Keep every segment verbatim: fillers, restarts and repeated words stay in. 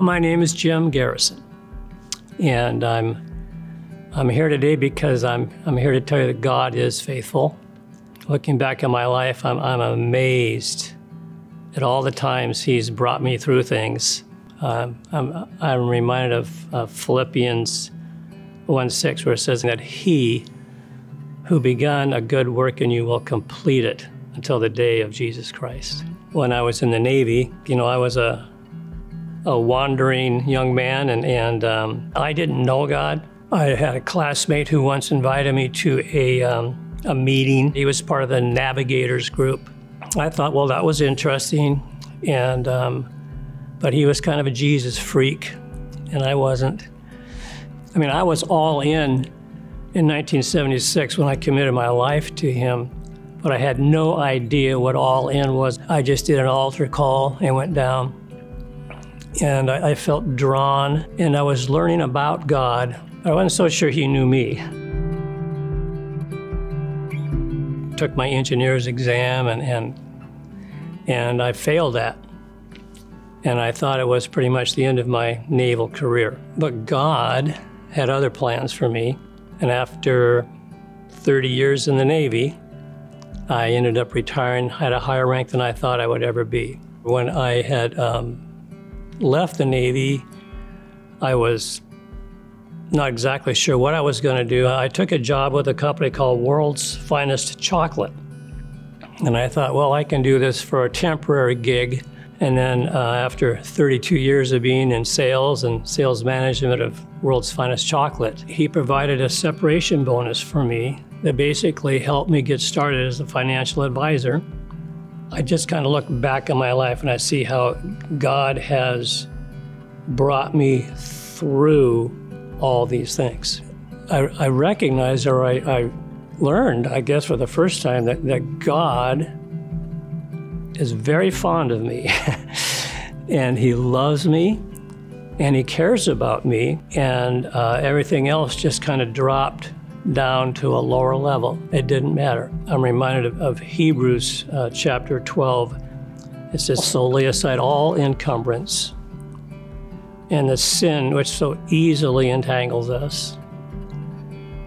My name is Jim Garrison, and I'm I'm here today because I'm I'm here to tell you that God is faithful. Looking back at my life, I'm I'm amazed at all the times He's brought me through things. Um, I'm I'm reminded of, of Philippians one six, where it says that He who began a good work in you will complete it until the day of Jesus Christ. When I was in the Navy, you know, I was a a wandering young man, and, and um, I didn't know God. I had a classmate who once invited me to a, um, a meeting. He was part of the Navigators group. I thought, well, that was interesting, and um, but he was kind of a Jesus freak, and I wasn't. I mean, I was all in in nineteen seventy-six when I committed my life to Him, but I had no idea what all in was. I just did an altar call and went down. And I, I felt drawn, and I was learning about God. I wasn't so sure He knew me. Took my engineer's exam, and and, and I failed that. And I thought it was pretty much the end of my naval career. But God had other plans for me, and after thirty years in the Navy, I ended up retiring at a higher rank than I thought I would ever be. When I had um, left the Navy, I was not exactly sure what I was going to do. I took a job with a company called World's Finest Chocolate, and I thought, well, I can do this for a temporary gig. And then uh, after thirty-two years of being in sales and sales management of World's Finest Chocolate, he provided a separation bonus for me that basically helped me get started as a financial advisor. I just kind of look back at my life and I see how God has brought me through all these things. I, I recognized, or I, I learned, I guess for the first time, that, that God is very fond of me and He loves me and He cares about me, and uh, everything else just kind of dropped down to a lower level. It didn't matter. I'm reminded of, of Hebrews uh, chapter twelve. It says, so lay aside all encumbrance and the sin which so easily entangles us.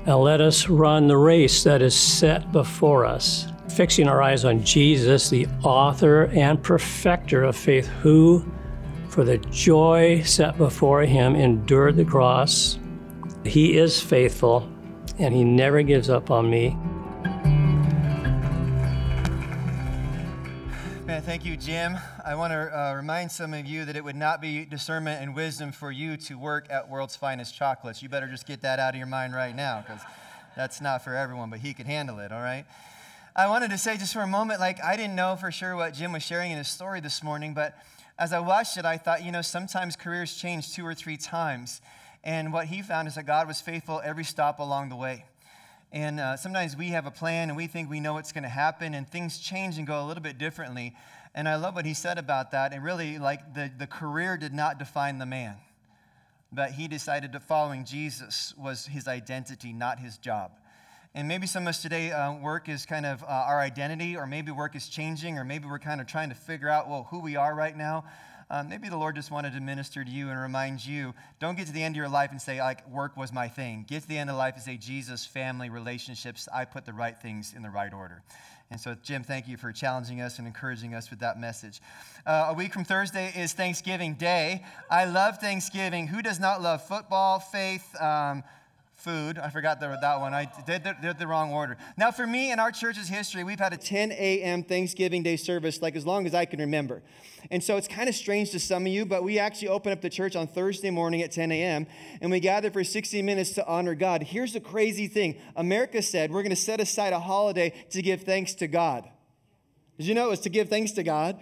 And let us run the race that is set before us, fixing our eyes on Jesus, the author and perfecter of faith, who for the joy set before Him endured the cross. He is faithful, and He never gives up on me. Man, thank you, Jim. I want to uh, remind some of you that it would not be discernment and wisdom for you to work at World's Finest Chocolates. You better just get that out of your mind right now, because that's not for everyone, but he could handle it, all right? I wanted to say just for a moment, like, I didn't know for sure what Jim was sharing in his story this morning, but as I watched it, I thought, you know, sometimes careers change two or three times. And what he found is that God was faithful every stop along the way. And uh, sometimes we have a plan and we think we know what's going to happen, and things change and go a little bit differently. And I love what he said about that. And really, like, the, the career did not define the man. But he decided that following Jesus was his identity, not his job. And maybe some of us today, uh, work is kind of uh, our identity, or maybe work is changing, or maybe we're kind of trying to figure out, well, who we are right now. Um, maybe the Lord just wanted to minister to you and remind you, don't get to the end of your life and say, like, work was my thing. Get to the end of life and say, Jesus, family, relationships, I put the right things in the right order. And so, Jim, thank you for challenging us and encouraging us with that message. Uh, a week from Thursday is Thanksgiving Day. I love Thanksgiving. Who does not love football, faith, um, food? I forgot the, that one. I did the, did the wrong order. Now, for me, in our church's history, we've had a ten a.m. Thanksgiving Day service, like, as long as I can remember. And so it's kind of strange to some of you, but we actually open up the church on Thursday morning at ten a.m., and we gather for sixty minutes to honor God. Here's the crazy thing. America said we're going to set aside a holiday to give thanks to God. Did you know it was to give thanks to God?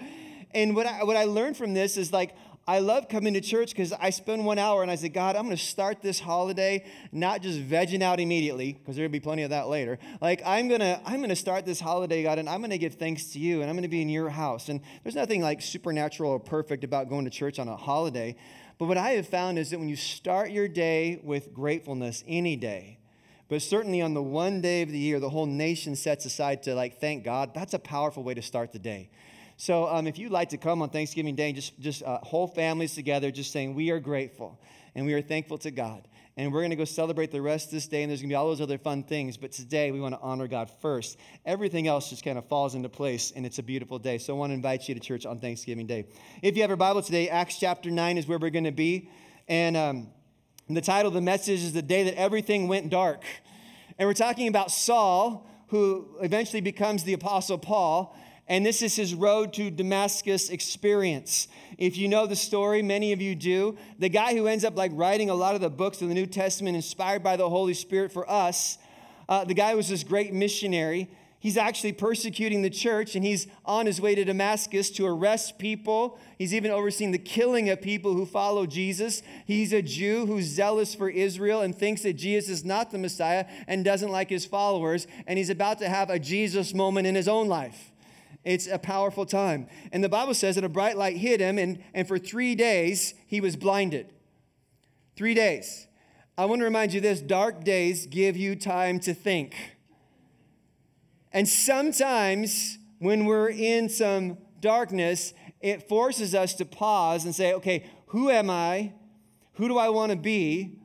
And what I, what I learned from this is, like, I love coming to church because I spend one hour and I say, God, I'm going to start this holiday not just vegging out immediately, because there'll be plenty of that later. Like, I'm going to I'm going to start this holiday, God, and I'm going to give thanks to you, and I'm going to be in your house. And there's nothing, like, supernatural or perfect about going to church on a holiday. But what I have found is that when you start your day with gratefulness, any day, but certainly on the one day of the year the whole nation sets aside to, like, thank God, that's a powerful way to start the day. So um, if you'd like to come on Thanksgiving Day, just, just uh, whole families together, just saying we are grateful and we are thankful to God. And we're going to go celebrate the rest of this day, and there's going to be all those other fun things. But today, we want to honor God first. Everything else just kind of falls into place, and it's a beautiful day. So I want to invite you to church on Thanksgiving Day. If you have your Bible today, Acts chapter nine is where we're going to be. And um, the title of the message is The Day That Everything Went Dark. And we're talking about Saul, who eventually becomes the Apostle Paul. And this is his road to Damascus experience. If you know the story, many of you do. The guy who ends up like writing a lot of the books of the New Testament inspired by the Holy Spirit for us, uh, the guy was this great missionary. He's actually persecuting the church, and he's on his way to Damascus to arrest people. He's even overseeing the killing of people who follow Jesus. He's a Jew who's zealous for Israel and thinks that Jesus is not the Messiah and doesn't like his followers. And he's about to have a Jesus moment in his own life. It's a powerful time. And the Bible says that a bright light hit him, and, and for three days, he was blinded. Three days. I want to remind you this, dark days give you time to think. And sometimes when we're in some darkness, it forces us to pause and say, okay, who am I? Who do I want to be?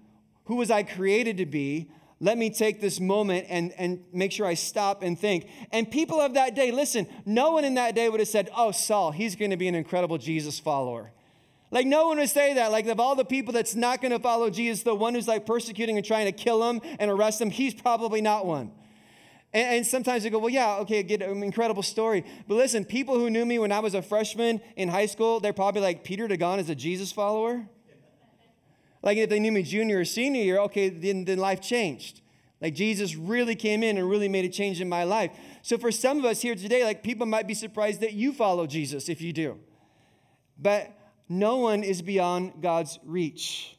Who was I created to be? Let me take this moment and, and make sure I stop and think. And people of that day, listen, no one in that day would have said, oh, Saul, he's going to be an incredible Jesus follower. Like, no one would say that. Like, of all the people that's not going to follow Jesus, the one who's, like, persecuting and trying to kill him and arrest him, he's probably not one. And, and sometimes they go, well, yeah, okay, get an incredible story. But listen, people who knew me when I was a freshman in high school, they're probably like, Peter Degon is a Jesus follower? Like if they knew me junior or senior year, okay, then, then life changed. Like Jesus really came in and really made a change in my life. So for some of us here today, like people might be surprised that you follow Jesus if you do. But no one is beyond God's reach,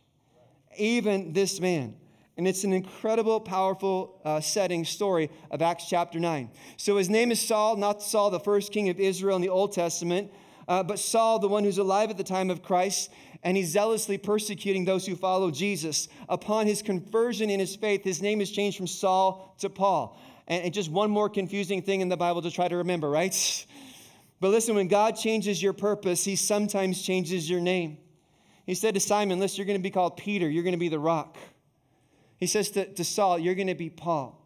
even this man. And it's an incredible, powerful uh, setting story of Acts chapter nine. So his name is Saul, not Saul, the first king of Israel in the Old Testament, uh, but Saul, the one who's alive at the time of Christ. And he's zealously persecuting those who follow Jesus. Upon his conversion in his faith, his name is changed from Saul to Paul. And just one more confusing thing in the Bible to try to remember, right? But listen, when God changes your purpose, he sometimes changes your name. He said to Simon, listen, you're going to be called Peter. You're going to be the rock. He says to, to Saul, you're going to be Paul.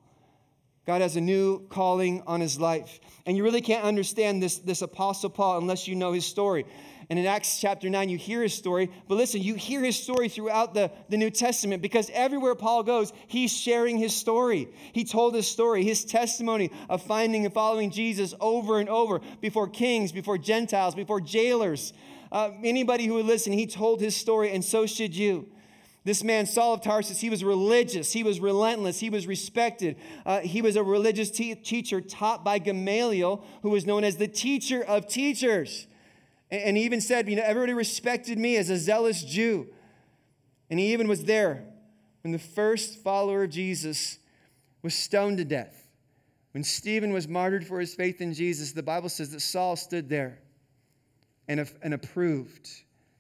God has a new calling on his life. And you really can't understand this, this Apostle Paul unless you know his story. And in Acts chapter nine, you hear his story. But listen, you hear his story throughout the, the New Testament because everywhere Paul goes, he's sharing his story. He told his story, his testimony of finding and following Jesus over and over before kings, before Gentiles, before jailers. Uh, anybody who would listen, he told his story, and so should you. This man, Saul of Tarsus, he was religious. He was relentless. He was respected. Uh, he was a religious te- teacher taught by Gamaliel, who was known as the teacher of teachers. And, and he even said, you know, everybody respected me as a zealous Jew. And he even was there when the first follower of Jesus was stoned to death. When Stephen was martyred for his faith in Jesus, the Bible says that Saul stood there and, and approved.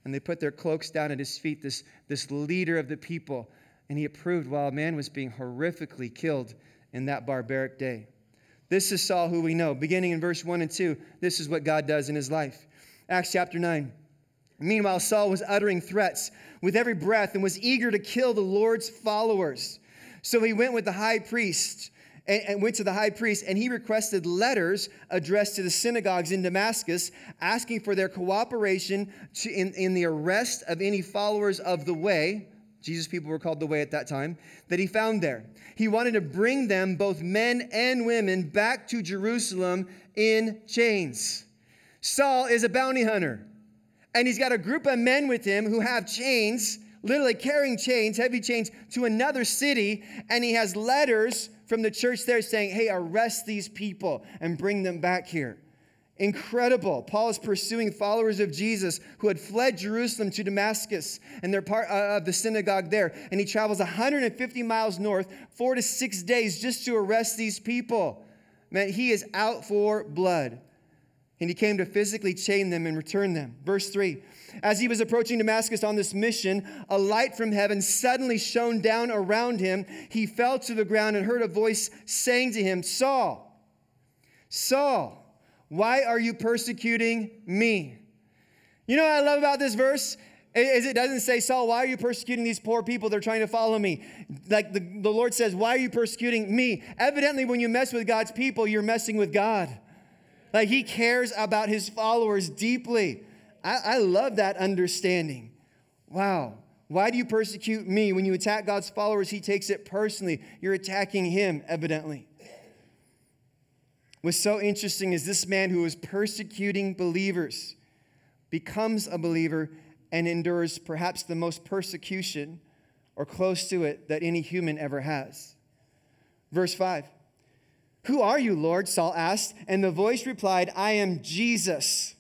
And they put their cloaks down at his feet, this, this leader of the people. And he approved while a man was being horrifically killed in that barbaric day. This is Saul who we know. Beginning in verse one and two, this is what God does in his life. Acts chapter nine. Meanwhile, Saul was uttering threats with every breath and was eager to kill the Lord's followers. So he went with the high priest and, and went to the high priest, and he requested letters addressed to the synagogues in Damascus, asking for their cooperation to, in, in the arrest of any followers of the way. Jesus' people were called the way at that time, that he found there. He wanted to bring them, both men and women, back to Jerusalem in chains. Saul is a bounty hunter, and he's got a group of men with him who have chains, literally carrying chains, heavy chains, to another city, and he has letters from the church there saying, hey, arrest these people and bring them back here. Incredible. Paul is pursuing followers of Jesus who had fled Jerusalem to Damascus, and they're part of the synagogue there. And he travels one hundred fifty miles north, four to six days just to arrest these people. Man, he is out for blood. And he came to physically chain them and return them. Verse three, as he was approaching Damascus on this mission, a light from heaven suddenly shone down around him. He fell to the ground and heard a voice saying to him, Saul, Saul, Why are you persecuting me? You know what I love about this verse? Is it doesn't say, Saul, why are you persecuting these poor people? They're trying to follow me. Like the, the Lord says, why are you persecuting me? Evidently, when you mess with God's people, you're messing with God. Like he cares about his followers deeply. I, I love that understanding. Wow. Why do you persecute me? When you attack God's followers, he takes it personally. You're attacking him, evidently. What's so interesting is this man who was persecuting believers becomes a believer and endures perhaps the most persecution or close to it that any human ever has. Verse five. Who are you, Lord? Saul asked, and the voice replied, I am Jesus.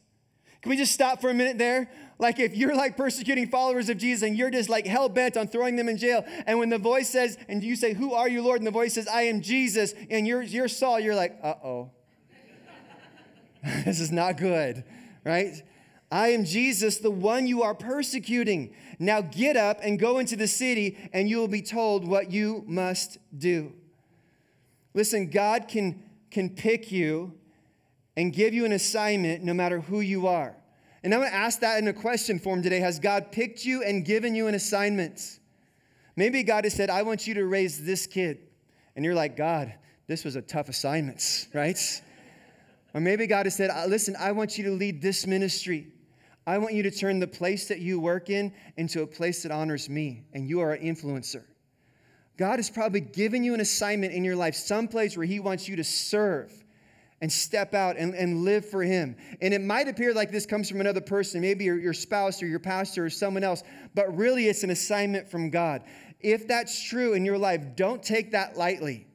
Can we just stop for a minute there? Like if you're like persecuting followers of Jesus and you're just like hell-bent on throwing them in jail, and when the voice says, and you say, who are you, Lord? And the voice says, I am Jesus, and you're, you're Saul, you're like, uh-oh. This is not good, right? I am Jesus, the one you are persecuting. Now get up and go into the city, and you will be told what you must do. Listen, God can, can pick you and give you an assignment no matter who you are. And I'm going to ask that in a question form today. Has God picked you and given you an assignment? Maybe God has said, I want you to raise this kid. And you're like, God, this was a tough assignment, right? Or maybe God has said, listen, I want you to lead this ministry. I want you to turn the place that you work in into a place that honors me. And you are an influencer. God has probably given you an assignment in your life, some place where he wants you to serve and step out and, and live for him. And it might appear like this comes from another person, maybe your, your spouse or your pastor or someone else, but really it's an assignment from God. If that's true in your life, don't take that lightly.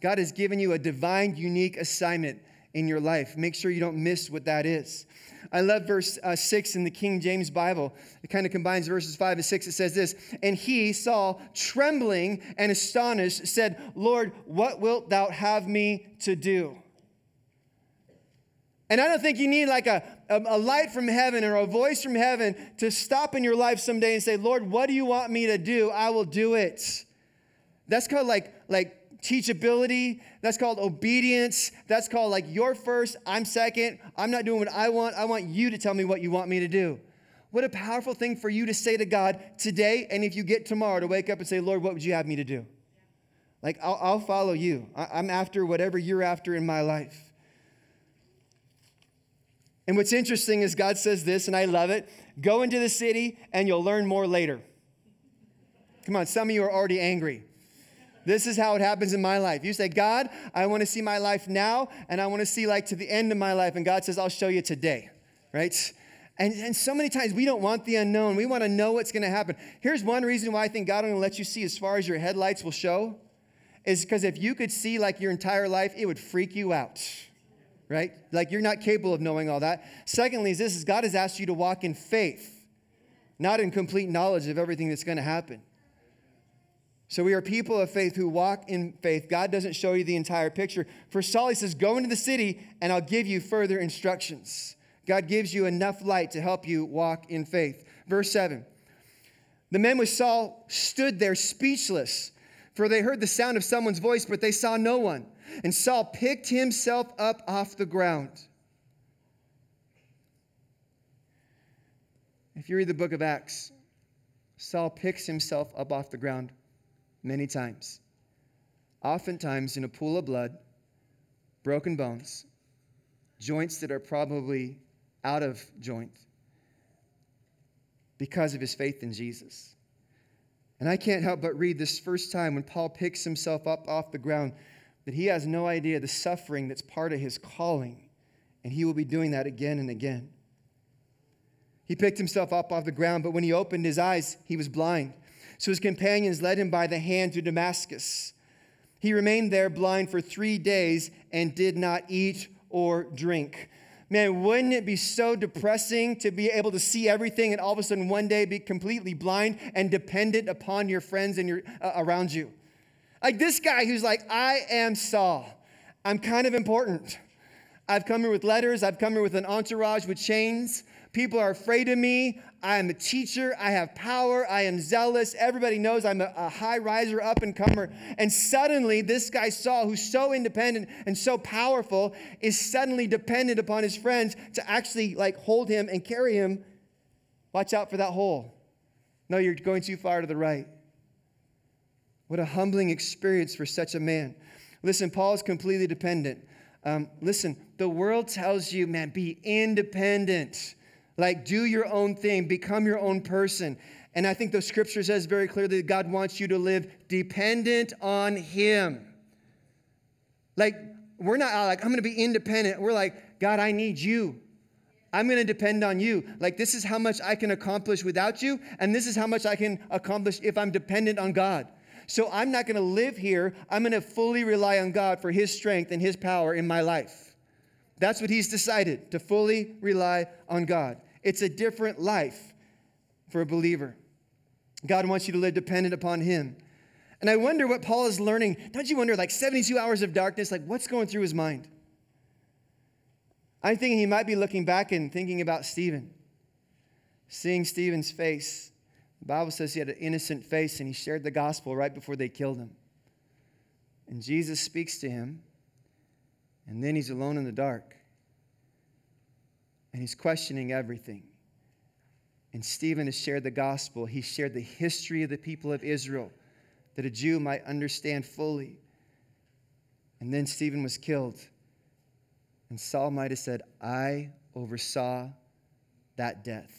God has given you a divine, unique assignment in your life. Make sure you don't miss what that is. I love verse uh, six in the King James Bible. It kind of combines verses five and six. It says this, and he, Saul, trembling and astonished, said, Lord, what wilt thou have me to do? And I don't think you need like a, a, a light from heaven or a voice from heaven to stop in your life someday and say, Lord, what do you want me to do? I will do it. That's called like, like teachability. That's called obedience. That's called like you're first, I'm second. I'm not doing what I want. I want you to tell me what you want me to do. What a powerful thing for you to say to God today. And if you get tomorrow to wake up and say, Lord, what would you have me to do? Like, I'll, I'll follow you. I, I'm after whatever you're after in my life. And what's interesting is God says this, and I love it. Go into the city, and you'll learn more later. Come on, some of you are already angry. This is how it happens in my life. You say, God, I want to see my life now, and I want to see like to the end of my life. And God says, I'll show you today, right? And, and so many times we don't want the unknown. We want to know what's going to happen. Here's one reason why I think God will let you see as far as your headlights will show is because if you could see like your entire life, it would freak you out. Right? Like you're not capable of knowing all that. Secondly, is this is God has asked you to walk in faith, not in complete knowledge of everything that's going to happen. So we are people of faith who walk in faith. God doesn't show you the entire picture. For Saul, he says, go into the city and I'll give you further instructions. God gives you enough light to help you walk in faith. Verse seven, the men with Saul stood there speechless, for they heard the sound of someone's voice, but they saw no one. And Saul picked himself up off the ground. If you read the book of Acts, Saul picks himself up off the ground many times. Oftentimes in a pool of blood, broken bones, joints that are probably out of joint because of his faith in Jesus. And I can't help but read this first time when Paul picks himself up off the ground that he has no idea the suffering that's part of his calling, and he will be doing that again and again. He picked himself up off the ground, but when he opened his eyes, he was blind. So his companions led him by the hand to Damascus. He remained there blind for three days and did not eat or drink. Man, wouldn't it be so depressing to be able to see everything and all of a sudden one day be completely blind and dependent upon your friends and your uh, around you? Like this guy who's like, I am Saul. I'm kind of important. I've come here with letters. I've come here with an entourage with chains. People are afraid of me. I am a teacher. I have power. I am zealous. Everybody knows I'm a, a high riser, up and comer. And suddenly this guy Saul, who's so independent and so powerful, is suddenly dependent upon his friends to actually like hold him and carry him. Watch out for that hole. No, you're going too far to the right. What a humbling experience for such a man. Listen, Paul is completely dependent. Um, listen, the world tells you, man, be independent. Like, do your own thing. Become your own person. And I think the scripture says very clearly that God wants you to live dependent on him. Like, we're not like, I'm going to be independent. We're like, God, I need you. I'm going to depend on you. Like, this is how much I can accomplish without you. And this is how much I can accomplish if I'm dependent on God. So I'm not going to live here. I'm going to fully rely on God for his strength and his power in my life. That's what he's decided, to fully rely on God. It's a different life for a believer. God wants you to live dependent upon him. And I wonder what Paul is learning. Don't you wonder, like seventy-two hours of darkness, like what's going through his mind? I'm thinking he might be looking back and thinking about Stephen, seeing Stephen's face. The Bible says he had an innocent face and he shared the gospel right before they killed him. And Jesus speaks to him. And then he's alone in the dark. And he's questioning everything. And Stephen has shared the gospel. He shared the history of the people of Israel that a Jew might understand fully. And then Stephen was killed. And Saul might have said, I oversaw that death.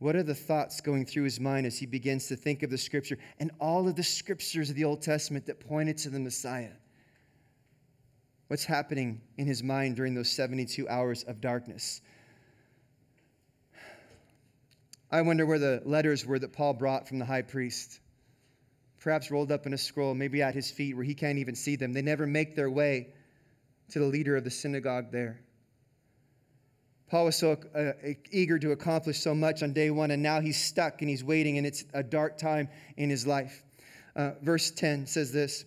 What are the thoughts going through his mind as he begins to think of the scripture and all of the scriptures of the Old Testament that pointed to the Messiah? What's happening in his mind during those seventy-two hours of darkness? I wonder where the letters were that Paul brought from the high priest. Perhaps rolled up in a scroll, maybe at his feet where he can't even see them. They never make their way to the leader of the synagogue there. Paul was so uh, eager to accomplish so much on day one, and now he's stuck and he's waiting, and it's a dark time in his life. Uh, verse ten says this.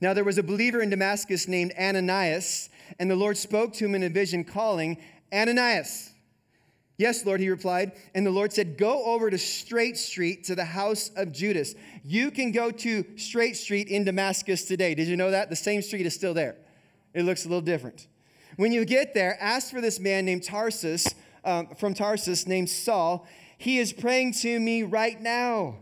Now there was a believer in Damascus named Ananias, and the Lord spoke to him in a vision, calling, Ananias. Yes, Lord, he replied. And the Lord said, go over to Straight Street to the house of Judas. You can go to Straight Street in Damascus today. Did you know that? The same street is still there. It looks a little different. When you get there, ask for this man named Tarsus, um, from Tarsus, named Saul. He is praying to me right now.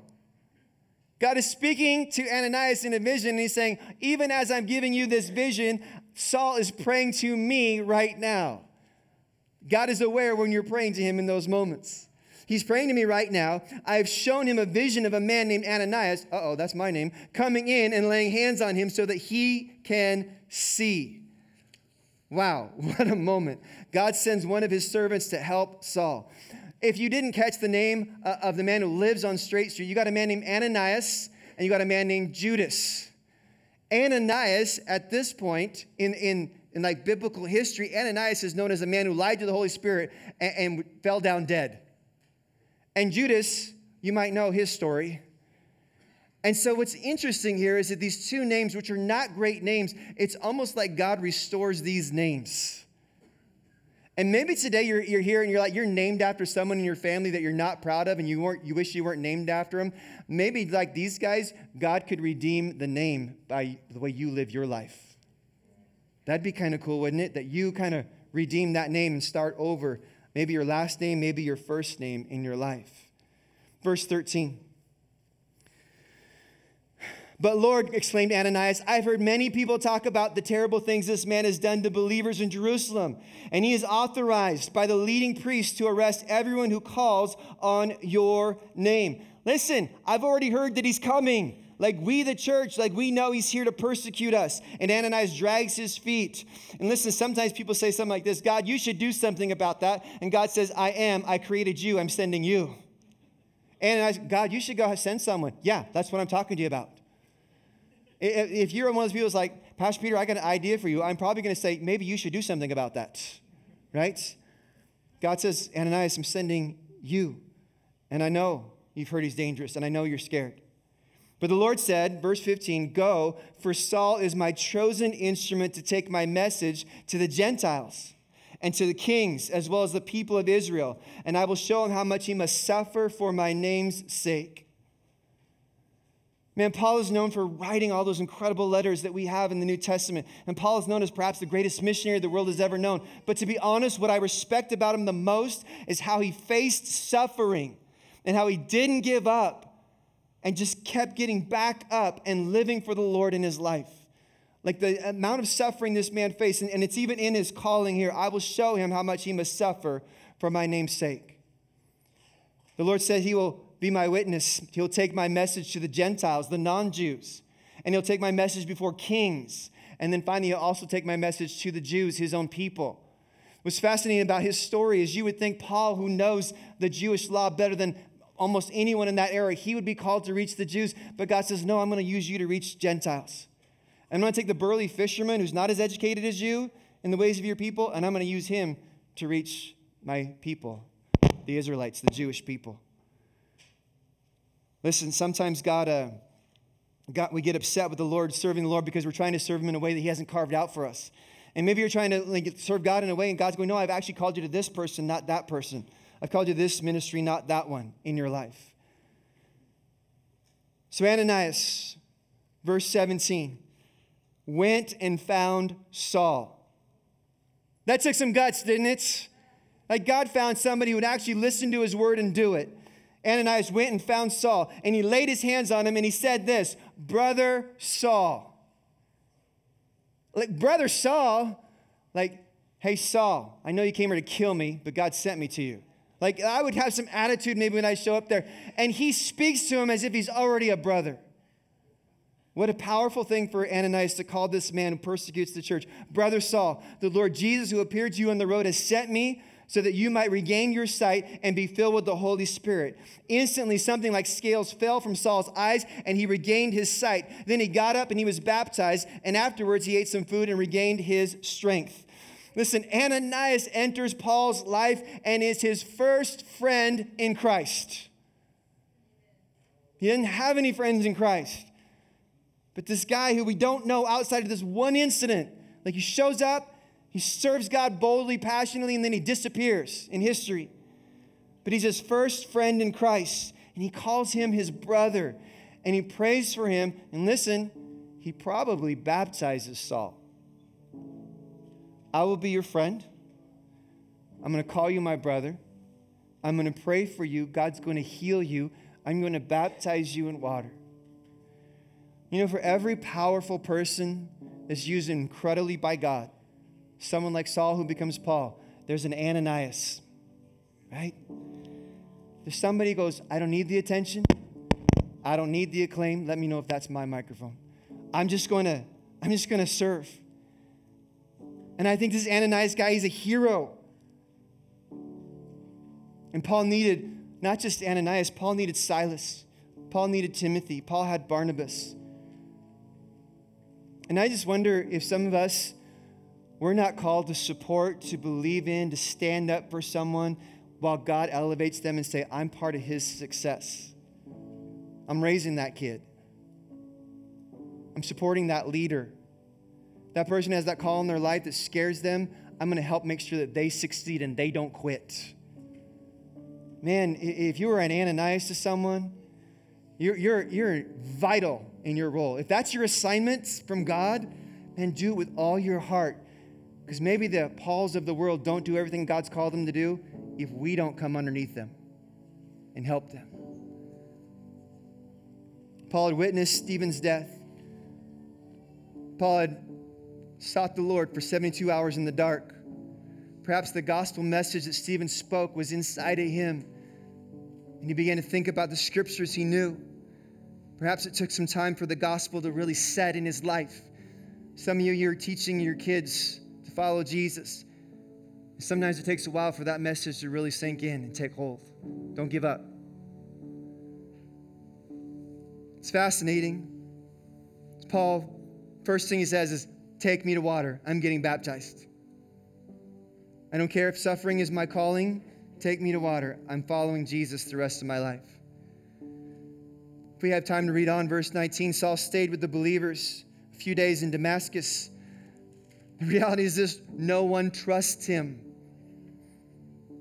God is speaking to Ananias in a vision, and he's saying, even as I'm giving you this vision, Saul is praying to me right now. God is aware when you're praying to him in those moments. He's praying to me right now. I have shown him a vision of a man named Ananias, uh-oh, that's my name, coming in and laying hands on him so that he can see. Wow, what a moment. God sends one of his servants to help Saul. If you didn't catch the name of the man who lives on Straight Street, you got a man named Ananias and you got a man named Judas. Ananias, at this point in, in, in like biblical history, Ananias is known as a man who lied to the Holy Spirit and, and fell down dead. And Judas, you might know his story. And so what's interesting here is that these two names, which are not great names, it's almost like God restores these names. And maybe today you're, you're here and you're like, you're named after someone in your family that you're not proud of and you weren't, you wish you weren't named after them. Maybe like these guys, God could redeem the name by the way you live your life. That'd be kind of cool, wouldn't it? That you kind of redeem that name and start over. Maybe your last name, maybe your first name in your life. Verse thirteen. But Lord, exclaimed Ananias, I've heard many people talk about the terrible things this man has done to believers in Jerusalem, and he is authorized by the leading priests to arrest everyone who calls on your name. Listen, I've already heard that he's coming. Like we, the church, like we know he's here to persecute us. And Ananias drags his feet. And listen, sometimes people say something like this, God, you should do something about that. And God says, I am. I created you. I'm sending you. Ananias, God, you should go send someone. Yeah, that's what I'm talking to you about. If you're one of those people who's like, Pastor Peter, I got an idea for you, I'm probably going to say, maybe you should do something about that, right? God says, Ananias, I'm sending you, and I know you've heard he's dangerous, and I know you're scared. But the Lord said, verse fifteen, go, for Saul is my chosen instrument to take my message to the Gentiles and to the kings as well as the people of Israel, and I will show him how much he must suffer for my name's sake." Man, Paul is known for writing all those incredible letters that we have in the New Testament. And Paul is known as perhaps the greatest missionary the world has ever known. But to be honest, what I respect about him the most is how he faced suffering and how he didn't give up and just kept getting back up and living for the Lord in his life. Like the amount of suffering this man faced, and it's even in his calling here, "I will show him how much he must suffer for my name's sake." The Lord said he will be my witness. He'll take my message to the Gentiles, the non-Jews. And he'll take my message before kings. And then finally, he'll also take my message to the Jews, his own people. What's fascinating about his story is you would think Paul, who knows the Jewish law better than almost anyone in that era, he would be called to reach the Jews. But God says, "No, I'm going to use you to reach Gentiles. I'm going to take the burly fisherman who's not as educated as you in the ways of your people, and I'm going to use him to reach my people, the Israelites, the Jewish people." Listen, sometimes God, uh, God, we get upset with the Lord, serving the Lord, because we're trying to serve him in a way that he hasn't carved out for us. And maybe you're trying to like, serve God in a way, and God's going, "No, I've actually called you to this person, not that person. I've called you to this ministry, not that one in your life." So Ananias, verse seventeen, went and found Saul. That took some guts, didn't it? Like God found somebody who would actually listen to his word and do it. Ananias went and found Saul, and he laid his hands on him, and he said this, "Brother Saul." Like, brother Saul, like, "Hey, Saul, I know you came here to kill me, but God sent me to you." Like, I would have some attitude maybe when I show up there. And he speaks to him as if he's already a brother. What a powerful thing for Ananias to call this man who persecutes the church, "Brother Saul, the Lord Jesus who appeared to you on the road has sent me so that you might regain your sight and be filled with the Holy Spirit." Instantly, something like scales fell from Saul's eyes, and he regained his sight. Then he got up and he was baptized, and afterwards he ate some food and regained his strength. Listen, Ananias enters Paul's life and is his first friend in Christ. He didn't have any friends in Christ. But this guy who we don't know outside of this one incident, like he shows up, he serves God boldly, passionately, and then he disappears in history. But he's his first friend in Christ, and he calls him his brother, and he prays for him. And listen, he probably baptizes Saul. "I will be your friend. I'm going to call you my brother. I'm going to pray for you. God's going to heal you. I'm going to baptize you in water." You know, for every powerful person that's used incredibly by God, someone like Saul who becomes Paul, there's an Ananias, right? There's somebody who goes, "I don't need the attention. I don't need the acclaim. Let me know if that's my microphone. I'm just going to, I'm just going to serve." And I think this Ananias guy, he's a hero. And Paul needed not just Ananias, Paul needed Silas. Paul needed Timothy. Paul had Barnabas. And I just wonder if some of us, we're not called to support, to believe in, to stand up for someone while God elevates them and say, "I'm part of his success. I'm raising that kid. I'm supporting that leader. That person has that call in their life that scares them. I'm going to help make sure that they succeed and they don't quit." Man, if you were an Ananias to someone, you're, you're, you're vital in your role. If that's your assignment from God, then do it with all your heart. Because maybe the Pauls of the world don't do everything God's called them to do if we don't come underneath them and help them. Paul had witnessed Stephen's death. Paul had sought the Lord for seventy-two hours in the dark. Perhaps the gospel message that Stephen spoke was inside of him. And he began to think about the scriptures he knew. Perhaps it took some time for the gospel to really set in his life. Some of you, you're teaching your kids to follow Jesus. Sometimes it takes a while for that message to really sink in and take hold. Don't give up. It's fascinating. Paul, first thing he says is, "Take me to water. I'm getting baptized. I don't care if suffering is my calling. Take me to water. I'm following Jesus the rest of my life." If we have time to read on, verse nineteen, Saul stayed with the believers a few days in Damascus. The reality is this, no one trusts him.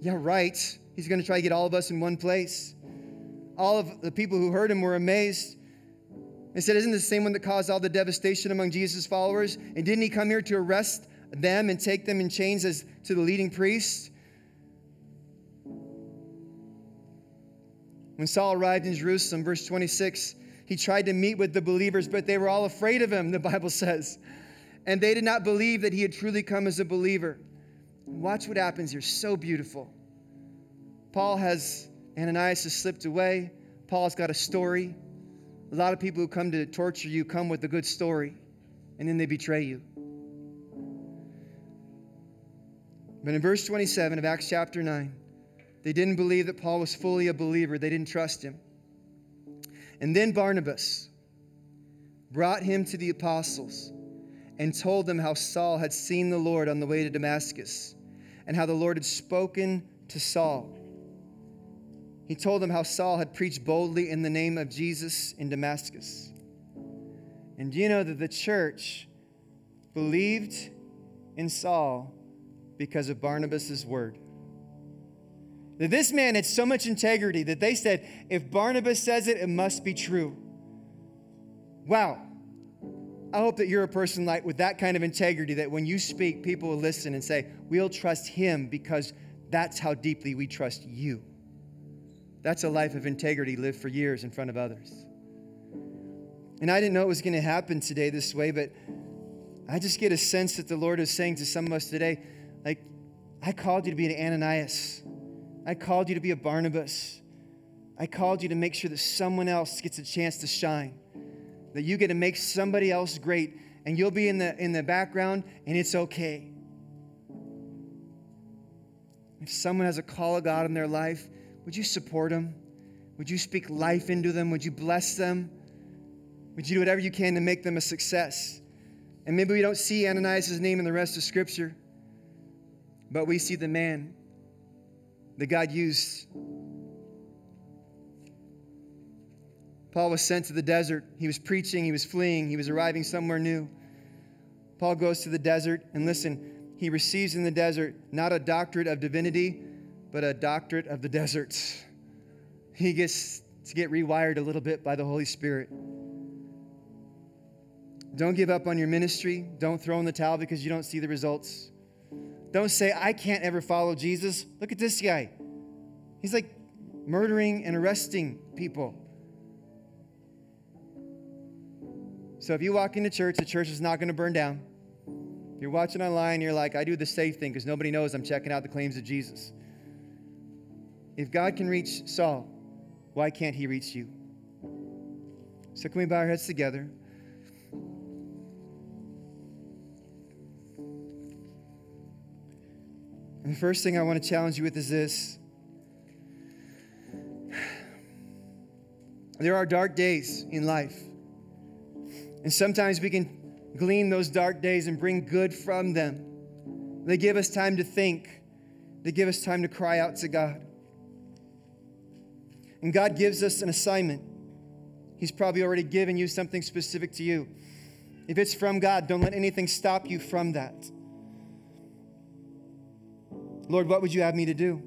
Yeah, right. He's going to try to get all of us in one place. All of the people who heard him were amazed. They said, isn't this the same one that caused all the devastation among Jesus' followers? And didn't he come here to arrest them and take them in chains as to the leading priests? When Saul arrived in Jerusalem, verse twenty-six, he tried to meet with the believers, but they were all afraid of him, the Bible says. And they did not believe that he had truly come as a believer. Watch what happens here. So beautiful. Paul has, Ananias has slipped away. Paul's got a story. A lot of people who come to torture you come with a good story, and then they betray you. But in verse twenty-seven of Acts chapter nine, they didn't believe that Paul was fully a believer. They didn't trust him. And then Barnabas brought him to the apostles and told them how Saul had seen the Lord on the way to Damascus and how the Lord had spoken to Saul. He told them how Saul had preached boldly in the name of Jesus in Damascus. And do you know that the church believed in Saul because of Barnabas' word? That this man had so much integrity that they said, if Barnabas says it, it must be true. Wow. I hope that you're a person like with that kind of integrity that when you speak, people will listen and say, we'll trust him because that's how deeply we trust you. That's a life of integrity lived for years in front of others. And I didn't know it was going to happen today this way, but I just get a sense that the Lord is saying to some of us today, like, I called you to be an Ananias. I called you to be a Barnabas. I called you to make sure that someone else gets a chance to shine, that you get to make somebody else great, and you'll be in the in the background, and it's okay. If someone has a call of God in their life, would you support them? Would you speak life into them? Would you bless them? Would you do whatever you can to make them a success? And maybe we don't see Ananias' name in the rest of Scripture, but we see the man that God used. Paul was sent to the desert. He was preaching. He was fleeing. He was arriving somewhere new. Paul goes to the desert, and listen, he receives in the desert not a doctorate of divinity, but a doctorate of the desert. He gets to get rewired a little bit by the Holy Spirit. Don't give up on your ministry. Don't throw in the towel because you don't see the results. Don't say, I can't ever follow Jesus. Look at this guy. He's like murdering and arresting people. So if you walk into church, the church is not going to burn down. If you're watching online, you're like, I do the safe thing because nobody knows I'm checking out the claims of Jesus. If God can reach Saul, why can't he reach you? So can we bow our heads together? And the first thing I want to challenge you with is this. There are dark days in life. And sometimes we can glean those dark days and bring good from them. They give us time to think. They give us time to cry out to God. And God gives us an assignment. He's probably already given you something specific to you. If it's from God, don't let anything stop you from that. Lord, what would you have me to do?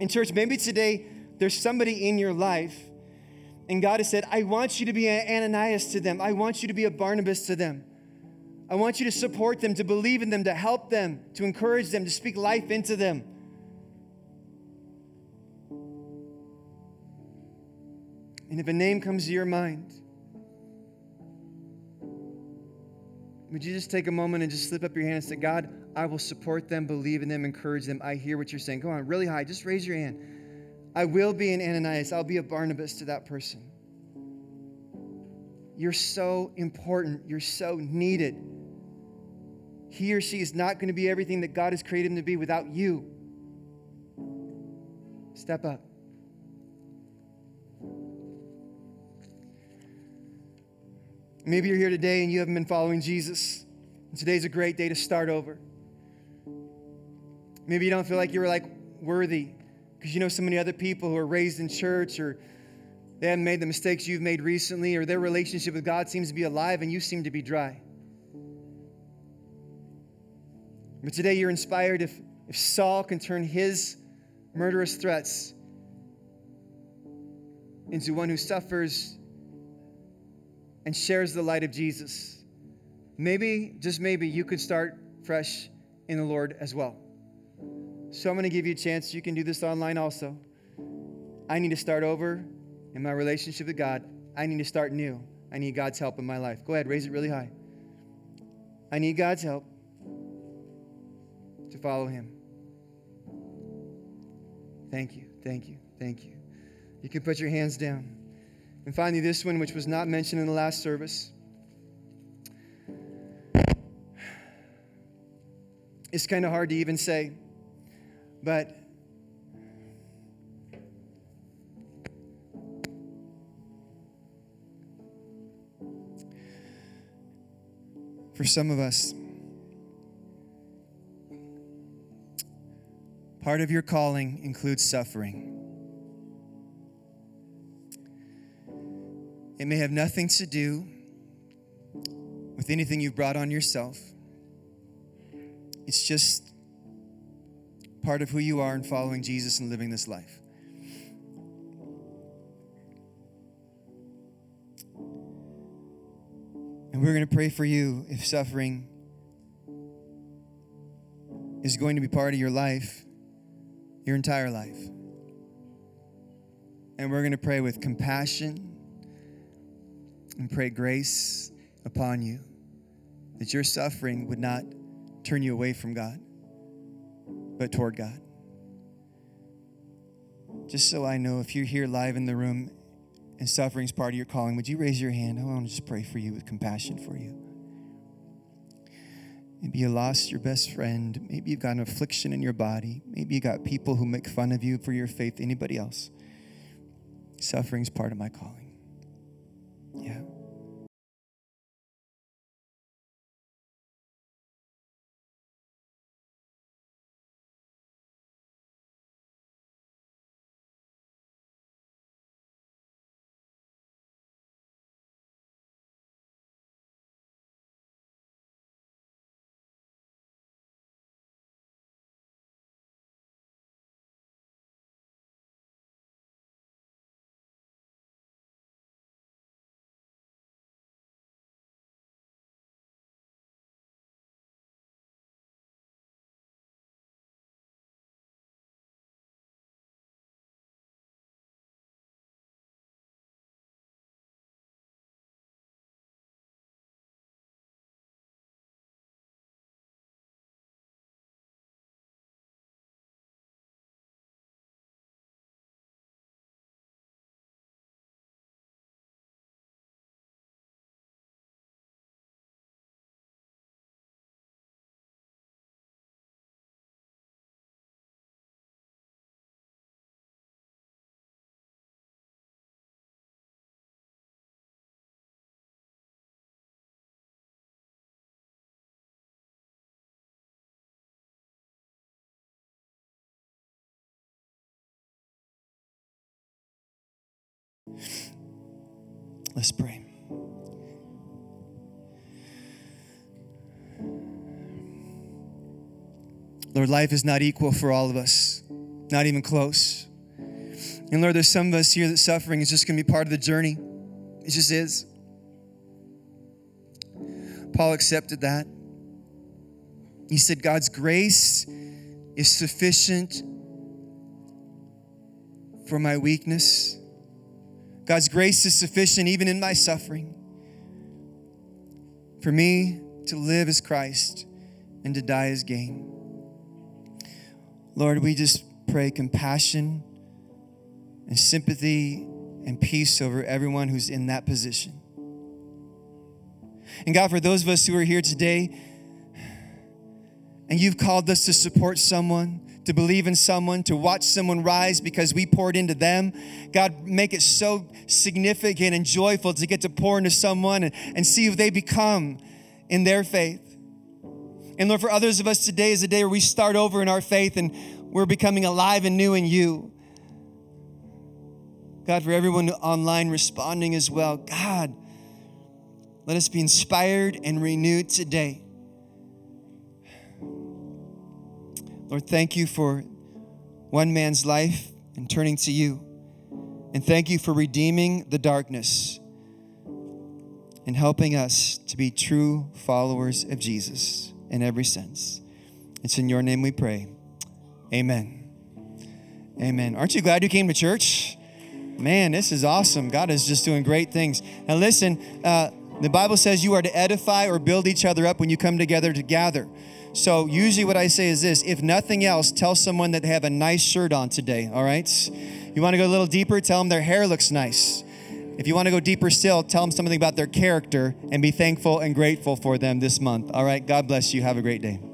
And church, maybe today there's somebody in your life and God has said, I want you to be an Ananias to them. I want you to be a Barnabas to them. I want you to support them, to believe in them, to help them, to encourage them, to speak life into them. And if a name comes to your mind, would you just take a moment and just slip up your hand and say, God, I will support them, believe in them, encourage them. I hear what you're saying. Go on, really high. Just raise your hand. I will be an Ananias. I'll be a Barnabas to that person. You're so important. You're so needed. He or she is not going to be everything that God has created him to be without you. Step up. Maybe you're here today and you haven't been following Jesus. Today's a great day to start over. Maybe you don't feel like you were like worthy because you know so many other people who are raised in church or they haven't made the mistakes you've made recently or their relationship with God seems to be alive and you seem to be dry. But today you're inspired if if Saul can turn his murderous threats into one who suffers and shares the light of Jesus, maybe, just maybe, you could start fresh in the Lord as well. So I'm going to give you a chance. You can do this online also. I need to start over in my relationship with God. I need to start new. I need God's help in my life. Go ahead, raise it really high. I need God's help to follow him. Thank you, thank you, thank you. You can put your hands down. And finally, this one, which was not mentioned in the last service, it's kind of hard to even say, but for some of us, part of your calling includes suffering. It may have nothing to do with anything you've brought on yourself. It's just part of who you are in following Jesus and living this life. And we're going to pray for you if suffering is going to be part of your life, your entire life. And we're going to pray with compassion and pray grace upon you, that your suffering would not turn you away from God, but toward God. Just so I know, if you're here live in the room and suffering's part of your calling, would you raise your hand? I want to just pray for you with compassion for you. Maybe you lost your best friend. Maybe you've got an affliction in your body. Maybe you got people who make fun of you for your faith. Anybody else? Suffering's part of my calling. Yeah. Let's pray. Lord, life is not equal for all of us, not even close. And Lord, there's some of us here that suffering is just going to be part of the journey. It just is. Paul accepted that. He said, God's grace is sufficient for my weakness. God's grace is sufficient even in my suffering. For me to live is Christ and to die is gain. Lord, we just pray compassion and sympathy and peace over everyone who's in that position. And God, for those of us who are here today and you've called us to support someone, to believe in someone, to watch someone rise because we poured into them. God, make it so significant and joyful to get to pour into someone and, and see who they become in their faith. And Lord, for others of us, today is a day where we start over in our faith and we're becoming alive and new in you. God, for everyone online responding as well, God, let us be inspired and renewed today Lord, thank you for one man's life and turning to you. And thank you for redeeming the darkness and helping us to be true followers of Jesus in every sense. It's in your name we pray. Amen. Amen. Aren't you glad you came to church? Man, this is awesome. God is just doing great things. Now listen, uh, the Bible says you are to edify or build each other up when you come together to gather. So usually what I say is this: if nothing else, tell someone that they have a nice shirt on today, all right? You want to go a little deeper, tell them their hair looks nice. If you want to go deeper still, tell them something about their character and be thankful and grateful for them this month. All right, God bless you. Have a great day.